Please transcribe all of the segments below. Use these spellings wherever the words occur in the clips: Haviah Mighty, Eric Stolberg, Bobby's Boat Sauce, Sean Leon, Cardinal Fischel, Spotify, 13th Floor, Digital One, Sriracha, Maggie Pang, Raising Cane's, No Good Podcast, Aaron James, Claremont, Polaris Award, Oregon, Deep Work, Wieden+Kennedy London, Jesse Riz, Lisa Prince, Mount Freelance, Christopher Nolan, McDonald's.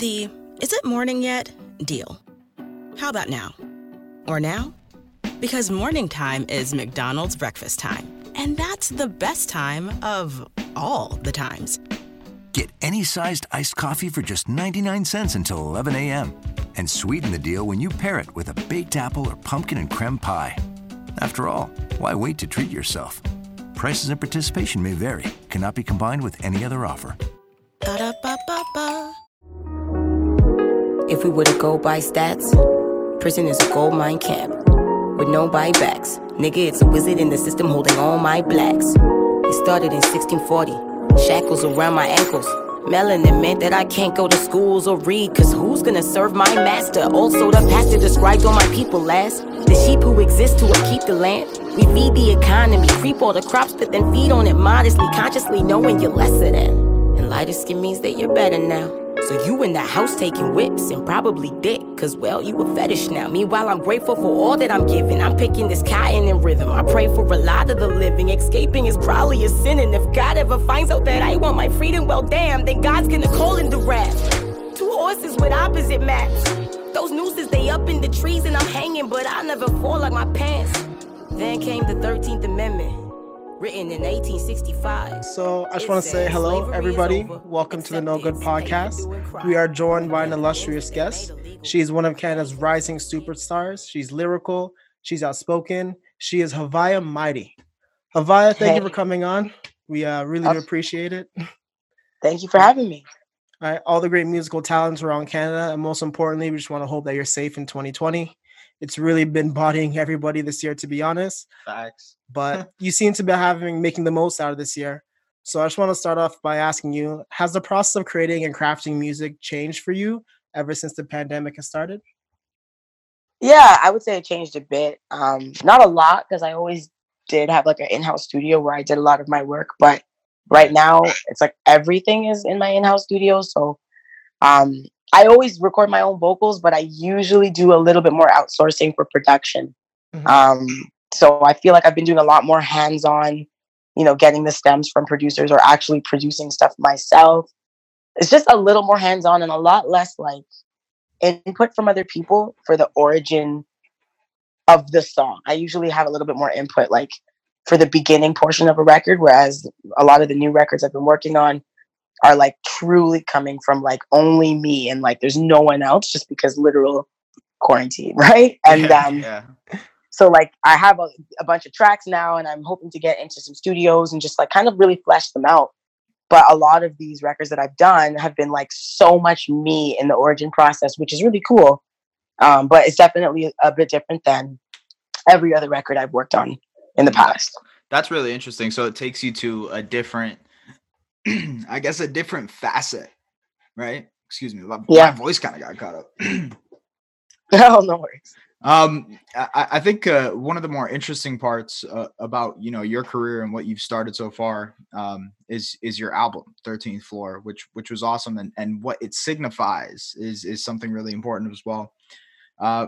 the "is it morning yet" deal. How about now? Or now? Because morning time is McDonald's breakfast time. And that's the best time of all the times. Get any sized iced coffee for just 99 cents until 11 a.m. And sweeten the deal when you pair it with a baked apple or pumpkin and creme pie. After all, why wait to treat yourself? Prices and participation may vary. Cannot be combined with any other offer. Ba-da-ba-ba-ba. If we were to go by stats, prison is a gold mine camp with no buybacks. Nigga, it's a wizard in the system holding all my blacks. It started in 1640. Shackles around my ankles. Melanin meant that I can't go to schools or read, cause who's gonna serve my master? Also, the pastor described all my people as the sheep who exist to upkeep the land. We feed the economy, creep all the crops, but then feed on it modestly, consciously knowing you're lesser than. And lighter skin means that you're better now. So you in the house taking whips and probably dick, cause well, you a fetish now. Meanwhile, I'm grateful for all that I'm given. I'm picking this cotton and rhythm. I pray for a lot of the living. Escaping is probably a sin, and if God ever finds out that I want my freedom, well damn, then God's gonna call in the wrath. Two horses with opposite maps. Those nooses, they up in the trees and I'm hanging, but I never fall like my pants. Then came the 13th Amendment. Written in 1865. So I just want to say hello, everybody. Welcome to the No Good Podcast. We are joined by an illustrious guest. She is one of Canada's rising superstars. She's lyrical. She's outspoken. She is Haviah Mighty. Haviah, thank you for coming on. We really do appreciate it. Thank you for having me. All right, all the great musical talents around Canada, and most importantly, we just want to hope that you're safe in 2020. It's really been bodying everybody this year, to be honest. Facts. But you seem to be making the most out of this year. So I just want to start off by asking you, has the process of creating and crafting music changed for you ever since the pandemic has started? Yeah, I would say it changed a bit. Not a lot, because I always did have like an in-house studio where I did a lot of my work. But right now, it's like everything is in my in-house studio. So I always record my own vocals, but I usually do a little bit more outsourcing for production. Mm-hmm. So I feel like I've been doing a lot more hands-on, you know, getting the stems from producers or actually producing stuff myself. It's just a little more hands-on and a lot less like input from other people for the origin of the song. I usually have a little bit more input like for the beginning portion of a record, whereas a lot of the new records I've been working on are like truly coming from like only me and like there's no one else just because literal quarantine, right? And So like I have a bunch of tracks now and I'm hoping to get into some studios and just like kind of really flesh them out. But a lot of these records that I've done have been like so much me in the origin process, which is really cool. But it's definitely a bit different than every other record I've worked on in the past. That's really interesting. So it takes you to a different I guess a different facet, right? Excuse me. My voice kind of got caught up. Oh, no worries. I think one of the more interesting parts about, you know, your career and what you've started so far is your album, 13th Floor, which was awesome. And what it signifies is something really important as well.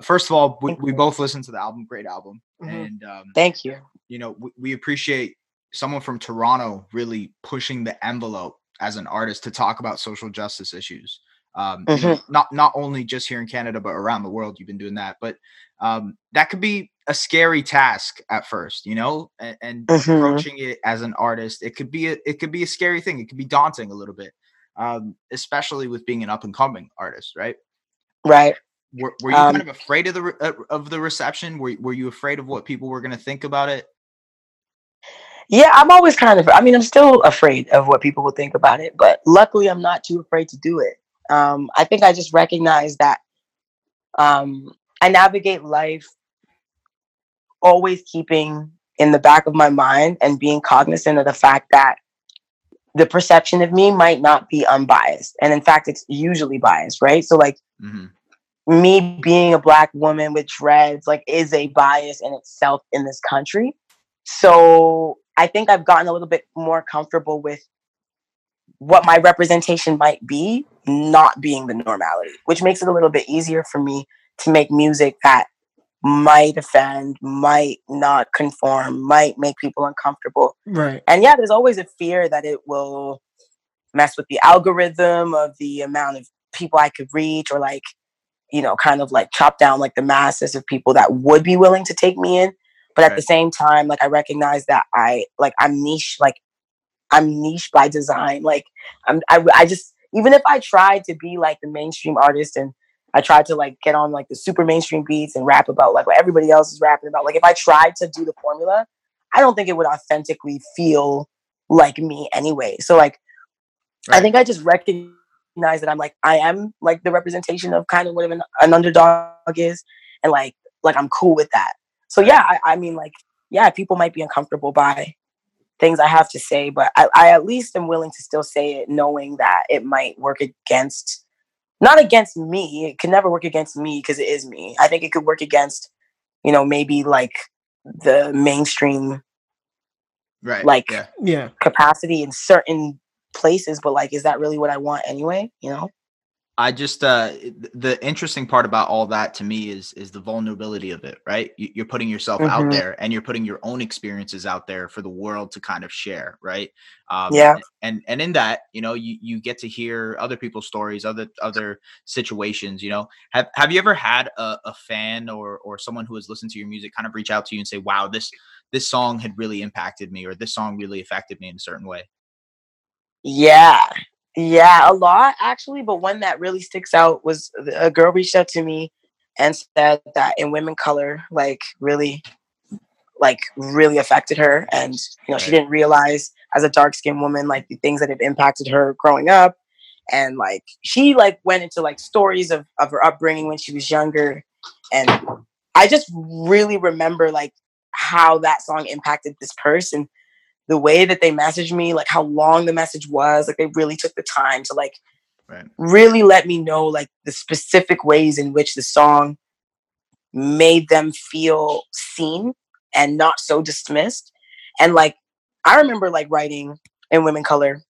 First of all, we both listened to the album. Great album. Mm-hmm. And thank you. You know, we appreciate someone from Toronto really pushing the envelope as an artist to talk about social justice issues. Mm-hmm. You know, not only just here in Canada, but around the world, you've been doing that, but that could be a scary task at first, you know, and mm-hmm. approaching it as an artist, it could be a scary thing. It could be daunting a little bit, especially with being an up and coming artist. Right. Right. Were you kind of afraid of the reception? Were you afraid of what people were going to think about it? Yeah, I'm always kind of, I mean, I'm still afraid of what people will think about it, but luckily I'm not too afraid to do it. I think I just recognize that I navigate life always keeping in the back of my mind and being cognizant of the fact that the perception of me might not be unbiased. And in fact, it's usually biased, right? So like mm-hmm. me being a Black woman with dreads like is a bias in itself in this country. So I think I've gotten a little bit more comfortable with what my representation might be, not being the normality, which makes it a little bit easier for me to make music that might offend, might not conform, might make people uncomfortable. Right. And yeah, there's always a fear that it will mess with the algorithm of the amount of people I could reach, or like, you know, kind of like chop down like the masses of people that would be willing to take me in. But at the same time, like, I recognize that I'm niche by design. Like, I just, even if I tried to be like the mainstream artist and I tried to like get on like the super mainstream beats and rap about like what everybody else is rapping about, like if I tried to do the formula, I don't think it would authentically feel like me anyway. So like, I think I just recognize that I am like the representation of kind of what an underdog is. And like I'm cool with that. So yeah, I mean, people might be uncomfortable by things I have to say, but I at least am willing to still say it, knowing that it might work against, not against me. It can never work against me because it is me. I think it could work against, you know, maybe like the mainstream, capacity in certain places. But like, is that really what I want anyway? You know. I just, the interesting part about all that to me is the vulnerability of it, right? You're putting yourself out there, and you're putting your own experiences out there for the world to kind of share. Right. And in that, you know, you get to hear other people's stories, other situations, you know. Have you ever had a fan or someone who has listened to your music kind of reach out to you and say, wow, this song had really impacted me, or this song really affected me in a certain way? Yeah, a lot actually. But one that really sticks out was a girl reached out to me and said that In Women Color, really affected her. And, you know, she didn't realize as a dark skinned woman, like the things that had impacted her growing up. And like, she like went into like stories of her upbringing when she was younger. And I just really remember like how that song impacted this person. The way that they messaged me, like how long the message was, like they really took the time to like really let me know like the specific ways in which the song made them feel seen and not so dismissed. And like, I remember like writing In Women Color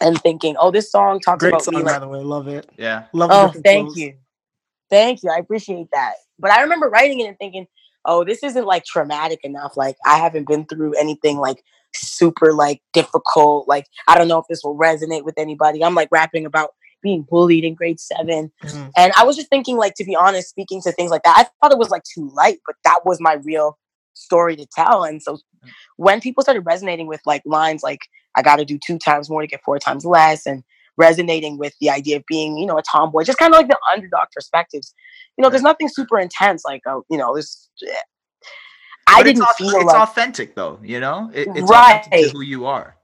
and thinking, oh, this song talks great about song, me. By the way, love it. Yeah. Love it. Oh, Thank you. I appreciate that. But I remember writing it and thinking, oh, this isn't like traumatic enough. Like I haven't been through anything like super like difficult. Like I don't know if this will resonate with anybody. I'm like rapping about being bullied in grade 7. Mm-hmm. And I was just thinking, like, to be honest, speaking to things like that, I thought it was like too light, but that was my real story to tell. And so when people started resonating with like lines like I gotta do 2 times more to get 4 times less, and resonating with the idea of being, you know, a tomboy, just kind of like the underdog perspectives, you know, there's nothing super intense, like, you know, there's, I but didn't feel it's like, authentic though, you know, it's authentic to who you are.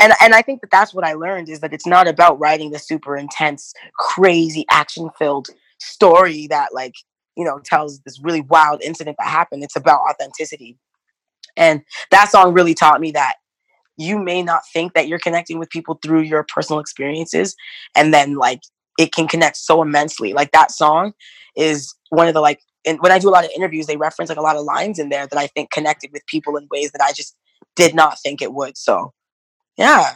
And I think that that's what I learned, is that it's not about writing the super intense, crazy, action filled story that like, you know, tells this really wild incident that happened. It's about authenticity. And that song really taught me that you may not think that you're connecting with people through your personal experiences, and then like it can connect so immensely. Like that song is one of the like, and when I do a lot of interviews, they reference like a lot of lines in there that I think connected with people in ways that I just did not think it would. So, yeah.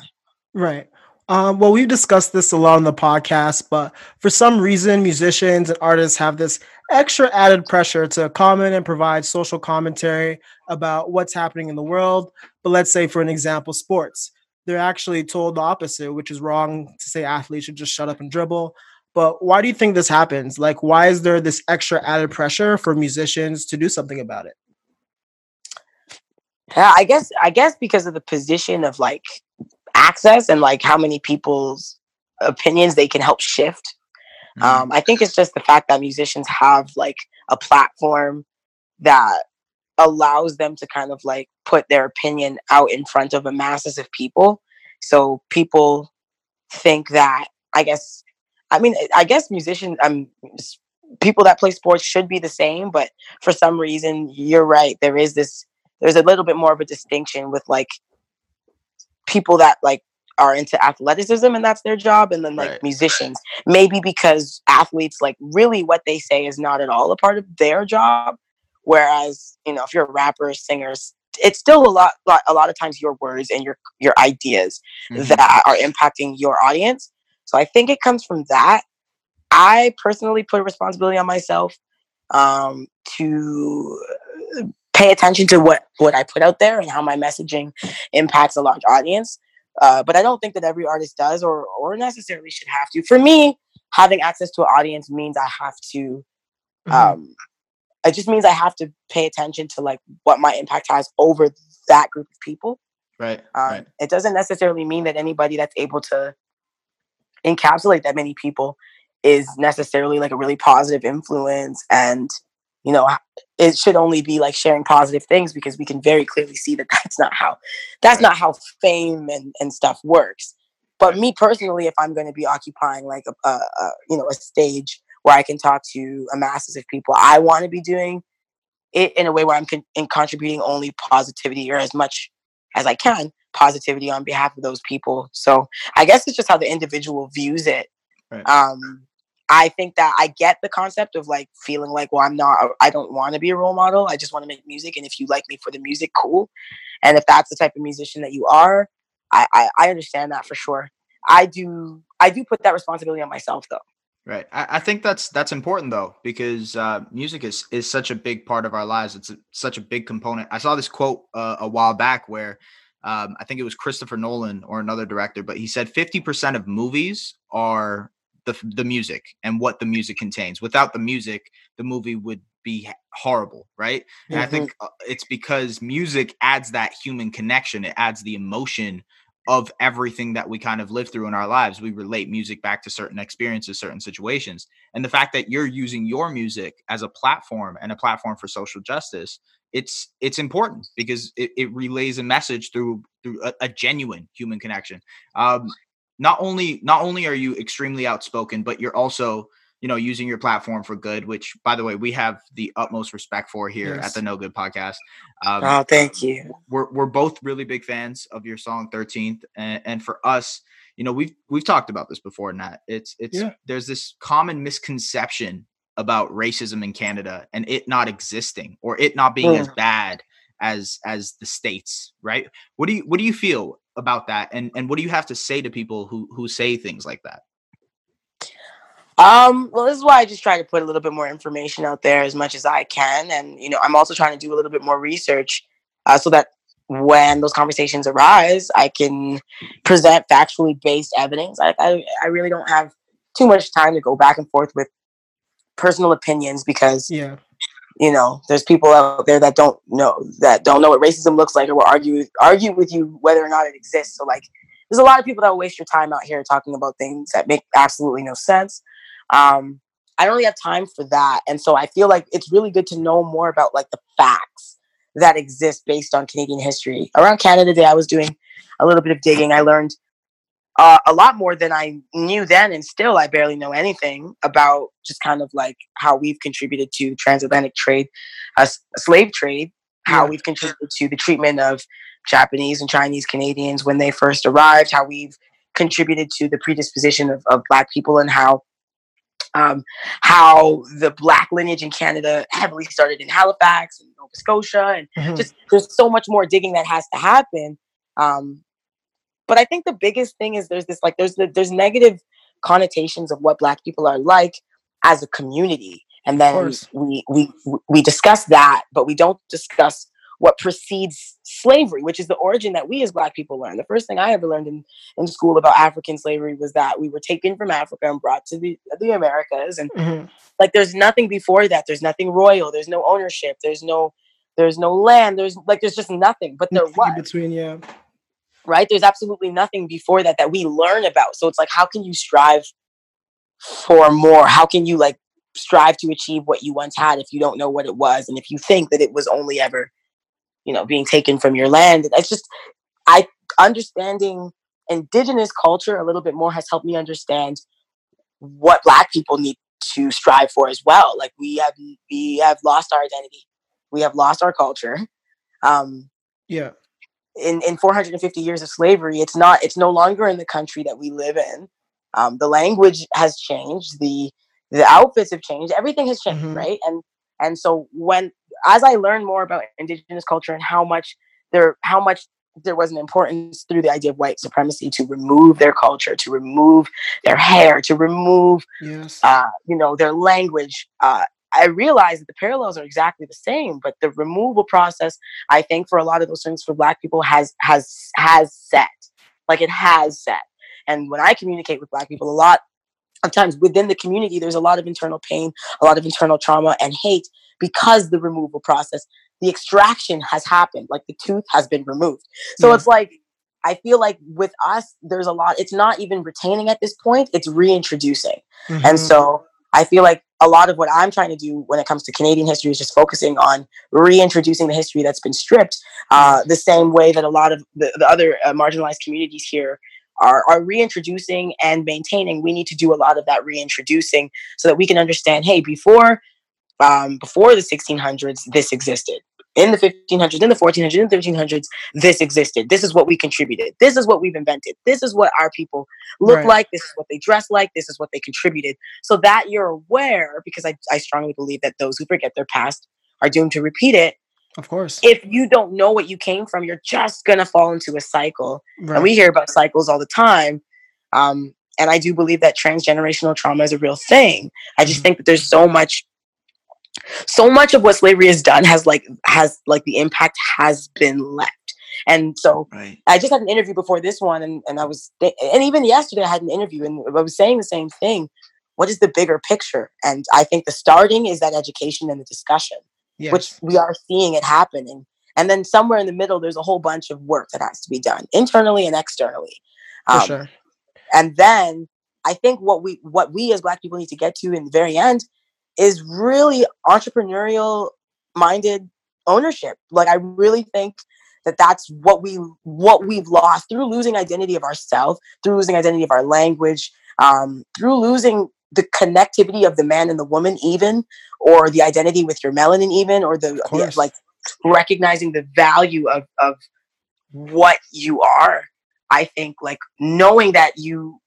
Right. Well, we've discussed this a lot on the podcast, but for some reason, musicians and artists have this extra added pressure to comment and provide social commentary about what's happening in the world. But let's say, for an example, sports. They're actually told the opposite, which is wrong to say athletes should just shut up and dribble. But why do you think this happens? Like, why is there this extra added pressure for musicians to do something about it? Yeah, I guess because of the position of like access and like how many people's opinions they can help shift. I think it's just the fact that musicians have like a platform that allows them to kind of like put their opinion out in front of a masses of people. So people think that, I guess musicians, people that play sports should be the same, but for some reason, you're right. There's a little bit more of a distinction with like people that like are into athleticism and that's their job. And then like musicians, maybe because athletes, like really what they say is not at all a part of their job. Whereas, you know, if you're a rapper, singers, it's still a lot of times your words and your ideas that are impacting your audience. So I think it comes from that. I personally put a responsibility on myself to pay attention to what I put out there and how my messaging impacts a large audience. But I don't think that every artist does or necessarily should have to. For me, having access to an audience means I have to, it just means I have to pay attention to like what my impact has over that group of people. Right. It doesn't necessarily mean that anybody that's able to encapsulate that many people is necessarily like a really positive influence. And, you know, it should only be like sharing positive things, because we can very clearly see that that's not how fame and stuff works. But me personally, if I'm going to be occupying like a stage where I can talk to a masses of people, I want to be doing it in a way where I'm contributing only positivity, or as much as I can, positivity on behalf of those people. So I guess it's just how the individual views it. Right. I think that I get the concept of like feeling like, well, I don't want to be a role model. I just want to make music. And if you like me for the music, cool. And if that's the type of musician that you are, I understand that for sure. I do put that responsibility on myself though. Right. I think that's important though, because music is such a big part of our lives. It's such a big component. I saw this quote a while back where I think it was Christopher Nolan or another director, but he said 50% of movies are the music and what the music contains. Without the music, the movie would be horrible, right? Mm-hmm. And I think it's because music adds that human connection. It adds the emotion of everything that we kind of live through in our lives. We relate music back to certain experiences, certain situations. And the fact that you're using your music as a platform and a platform for social justice, it's important because it relays a message through a genuine human connection. Not only are you extremely outspoken, but you're also, you know, using your platform for good, which, by the way, we have the utmost respect for here at the No Good Podcast. Thank you. We're both really big fans of your song 13th. And for us, you know, we've talked about this before, Nat. There's this common misconception about racism in Canada and it not existing, or it not being as bad as the States, right? What do you feel about that? And what do you have to say to people who say things like that? Well, this is why I just try to put a little bit more information out there as much as I can. And, you know, I'm also trying to do a little bit more research so that when those conversations arise, I can present factually based evidence. I really don't have too much time to go back and forth with personal opinions because, you know, there's people out there that don't know what racism looks like, or will argue with you whether or not it exists. So, like, there's a lot of people that will waste your time out here talking about things that make absolutely no sense. I don't really have time for that. And so I feel like it's really good to know more about like the facts that exist based on Canadian history. Around Canada Day, I was doing a little bit of digging. I learned a lot more than I knew then. And still, I barely know anything about just kind of like how we've contributed to transatlantic trade, slave trade, how we've contributed to the treatment of Japanese and Chinese Canadians when they first arrived, how we've contributed to the predisposition of Black people, and how the Black lineage in Canada heavily started in Halifax and Nova Scotia, and just there's so much more digging that has to happen. But I think the biggest thing is there's negative connotations of what Black people are like as a community, and then we discuss that, but we don't discuss what precedes slavery, which is the origin that we as Black people learn. The first thing I ever learned in school about African slavery was that we were taken from Africa and brought to the Americas. And like, there's nothing before that. There's nothing royal. There's no ownership. There's no land. There's just nothing, but there was. Between, right? There's absolutely nothing before that we learn about. So it's like, how can you strive for more? How can you like strive to achieve what you once had if you don't know what it was? And if you think that it was only ever, you know, being taken from your land. It's just, understanding Indigenous culture a little bit more has helped me understand what Black people need to strive for as well. Like, we have lost our identity. We have lost our culture. In 450 years of slavery, it's no longer in the country that we live in. The language has changed. The outfits have changed. Everything has changed, right? And so as I learned more about Indigenous culture and how much there was an importance through the idea of white supremacy to remove their culture, to remove their hair, to remove, their language. I realized that the parallels are exactly the same, but the removal process, I think, for a lot of those things for Black people has set. And when I communicate with Black people a lot, sometimes within the community, there's a lot of internal pain, a lot of internal trauma and hate because the removal process, the extraction has happened, like the tooth has been removed. So it's like, I feel like with us, there's a lot, it's not even retaining at this point, it's reintroducing. Mm-hmm. And so I feel like a lot of what I'm trying to do when it comes to Canadian history is just focusing on reintroducing the history that's been stripped, the same way that a lot of the other marginalized communities here are reintroducing and maintaining. We need to do a lot of that reintroducing so that we can understand, hey, before the 1600s, this existed. In the 1500s, in the 1400s, in the 1300s, this existed. This is what we contributed. This is what we've invented. This is what our people look like. This is what they dress like. This is what they contributed. So that you're aware, because I strongly believe that those who forget their past are doomed to repeat it. Of course. If you don't know what you came from, you're just going to fall into a cycle. Right. And we hear about cycles all the time. And I do believe that transgenerational trauma is a real thing. I just think that there's so much of what slavery has done has the impact has been left. And so I just had an interview before this one. And I was, and even yesterday I had an interview and I was saying the same thing. What is the bigger picture? And I think the starting is that education and the discussion, which we are seeing it happening. And then somewhere in the middle, there's a whole bunch of work that has to be done internally and externally. For sure. And then I think what we as Black people need to get to in the very end is really entrepreneurial minded ownership. Like, I really think that that's what we've lost through losing identity of ourselves, through losing identity of our language, through losing the connectivity of the man and the woman even, or the identity with your melanin even, or the like recognizing the value of what you are. I think like knowing that you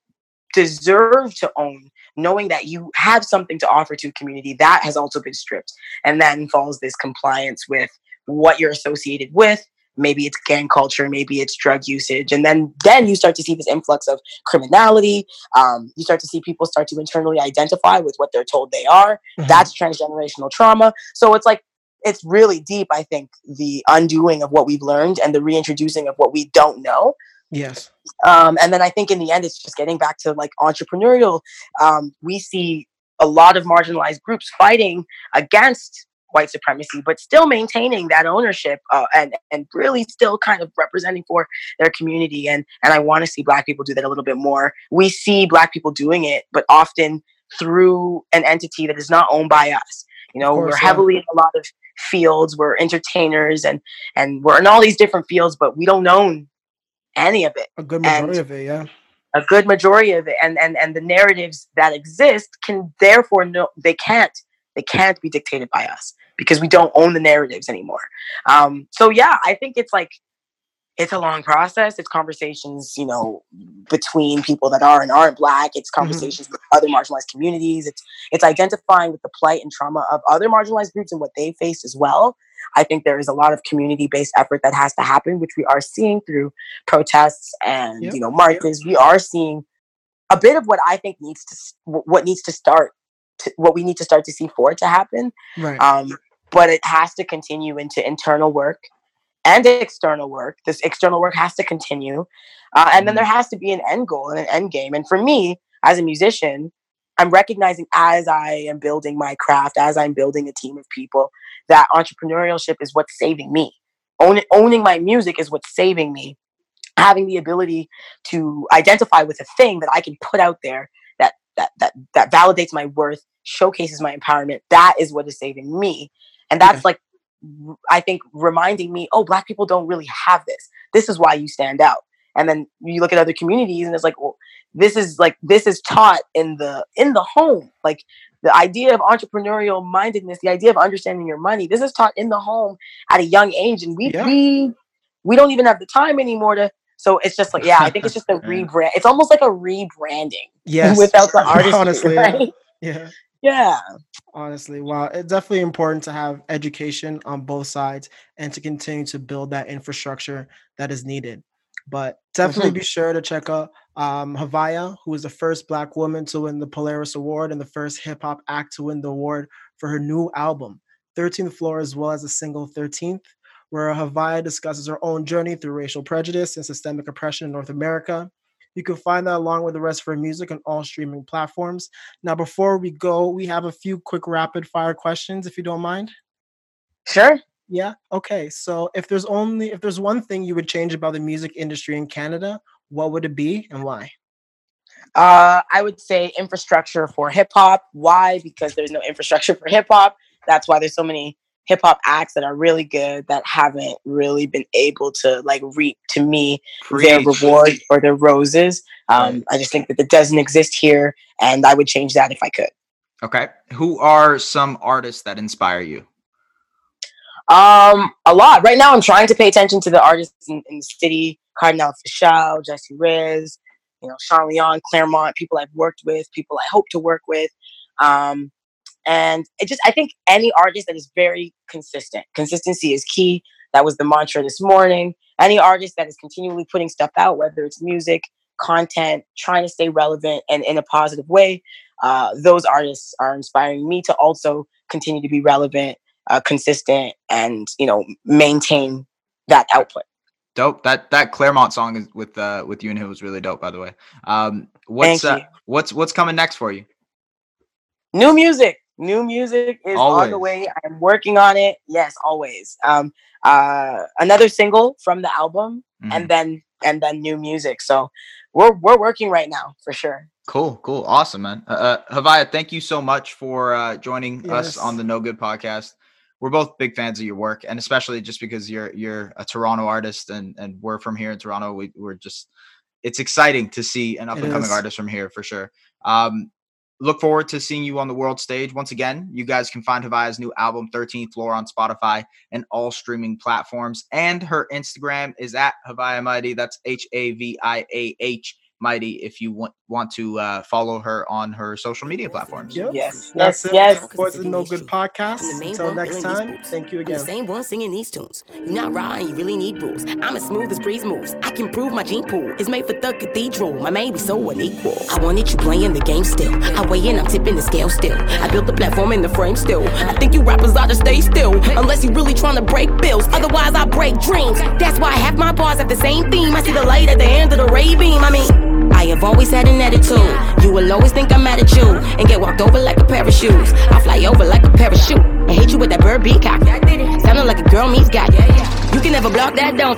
deserve to own, knowing that you have something to offer to community, that has also been stripped. And then falls this compliance with what you're associated with. Maybe it's gang culture, maybe it's drug usage. And then you start to see this influx of criminality. You start to see people start to internally identify with what they're told they are. Mm-hmm. That's transgenerational trauma. So it's like, it's really deep, I think, the undoing of what we've learned and the reintroducing of what we don't know. Yes. And then I think in the end, it's just getting back to like entrepreneurial. We see a lot of marginalized groups fighting against white supremacy, but still maintaining that ownership and really still kind of representing for their community. And I want to see Black people do that a little bit more. We see Black people doing it, but often through an entity that is not owned by us. You know, we're heavily in a lot of fields. We're entertainers and we're in all these different fields, but we don't own any of it. A good majority of it, yeah. A good majority of it. And the narratives that exist can therefore they can't be dictated by us because we don't own the narratives anymore. So yeah, I think it's like, it's a long process. It's conversations, you know, between people that are and aren't Black. It's conversations with other marginalized communities. It's identifying with the plight and trauma of other marginalized groups and what they face as well. I think there is a lot of community-based effort that has to happen, which we are seeing through protests and you know, marches. We are seeing a bit of what I think we need to start to see for it to happen. Right. But it has to continue into internal work and external work. This external work has to continue, and then there has to be an end goal and an end game. And for me, as a musician, I'm recognizing as I am building my craft, as I'm building a team of people, that entrepreneurship is what's saving me. Owning my music is what's saving me. Having the ability to identify with a thing that I can put out there that validates my worth, showcases my empowerment, that is what is saving me. And that's like, I think, reminding me, oh, Black people don't really have this. This is why you stand out. And then you look at other communities and it's like, well, this is taught in the home. Like the idea of entrepreneurial mindedness, the idea of understanding your money, this is taught in the home at a young age. And we don't even have the time anymore to, so it's just like, yeah, I think it's just a rebrand. It's almost like a rebranding. Yes. Without the artistry. Honestly. Right? Yeah. Yeah. Honestly, wow. It's definitely important to have education on both sides and to continue to build that infrastructure that is needed. But definitely be sure to check out Haviah, who is the first Black woman to win the Polaris Award and the first hip hop act to win the award, for her new album, 13th Floor, as well as the single 13th, where Haviah discusses her own journey through racial prejudice and systemic oppression in North America. You can find that along with the rest of her music on all streaming platforms. Now, before we go, we have a few quick rapid fire questions, if you don't mind. Sure. Yeah. Okay. So if there's one thing you would change about the music industry in Canada, what would it be and why? I would say infrastructure for hip hop. Why? Because there's no infrastructure for hip hop. That's why there's so many hip hop acts that are really good that haven't really been able to reap to me their reward or their roses. I just think that it doesn't exist here, and I would change that if I could. Okay. Who are some artists that inspire you? A lot. Right now I'm trying to pay attention to the artists in the city. Cardinal Fischel, Jesse Riz, Sean Leon, Claremont, people I've worked with, people I hope to work with. And I think any artist that is very consistent. Consistency is key. That was the mantra this morning. Any artist that is continually putting stuff out, whether it's music, content, trying to stay relevant and in a positive way, those artists are inspiring me to also continue to be relevant, consistent, and maintain that output. Dope. That Claremont song is with you and Hill was really dope, by the way. What's coming next for you? New music is always on the way. I'm working on it. Yes, always. Another single from the album, and then new music. So we're working right now for sure. Cool. Awesome, man. Haviah, thank you so much for joining us on the No Good Podcast. We're both big fans of your work, and especially just because you're a Toronto artist and we're from here in Toronto. It's exciting to see an up-and-coming artist from here for sure. Look forward to seeing you on the world stage. Once again, you guys can find Haviah's new album, 13th Floor, on Spotify and all streaming platforms. And her Instagram is at Haviah Mighty. That's Haviah Mighty if you want to follow her on her social media platforms. Yes. Of course, the No Good Podcast. Until next time, thank you again. I'm the same one singing these tunes. You're not right, you really need rules. I'm as smooth as breeze moves. I can prove my gene pool is made for the cathedral. My man be so unequal. I wanted you playing the game still. I weigh in, I'm tipping the scale still. I built the platform in the frame still. I think you rappers ought to stay still. Unless you really trying to break bills. Otherwise, I break dreams. That's why half my bars have the same theme. I see the light at the end of the ray beam. I mean, I have always had an attitude. You will always think I'm mad at you and get walked over like a pair of shoes. I fly over like a parachute and hit you with that bird beak cock. Sounding like a girl meets guy. You can never block that, don't.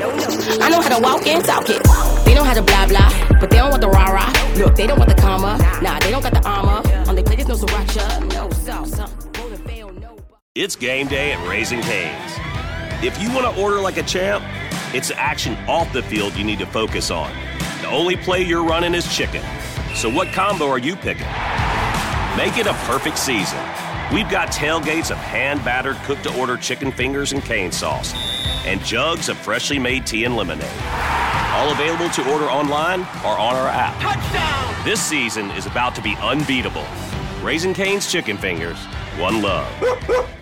I know how to walk and talk it. They know how to blah blah, but they don't want the rah rah. Look, they don't want the comma. Nah, they don't got the armor. On their plate is no sriracha, no sauce. It's game day at Raising Cane's. If you want to order like a champ, it's the action off the field you need to focus on. The only play you're running is chicken. So what combo are you picking? Make it a perfect season. We've got tailgates of hand-battered, cooked-to-order chicken fingers and cane sauce, and jugs of freshly made tea and lemonade. All available to order online or on our app. Touchdown! This season is about to be unbeatable. Raising Cane's Chicken Fingers. One love.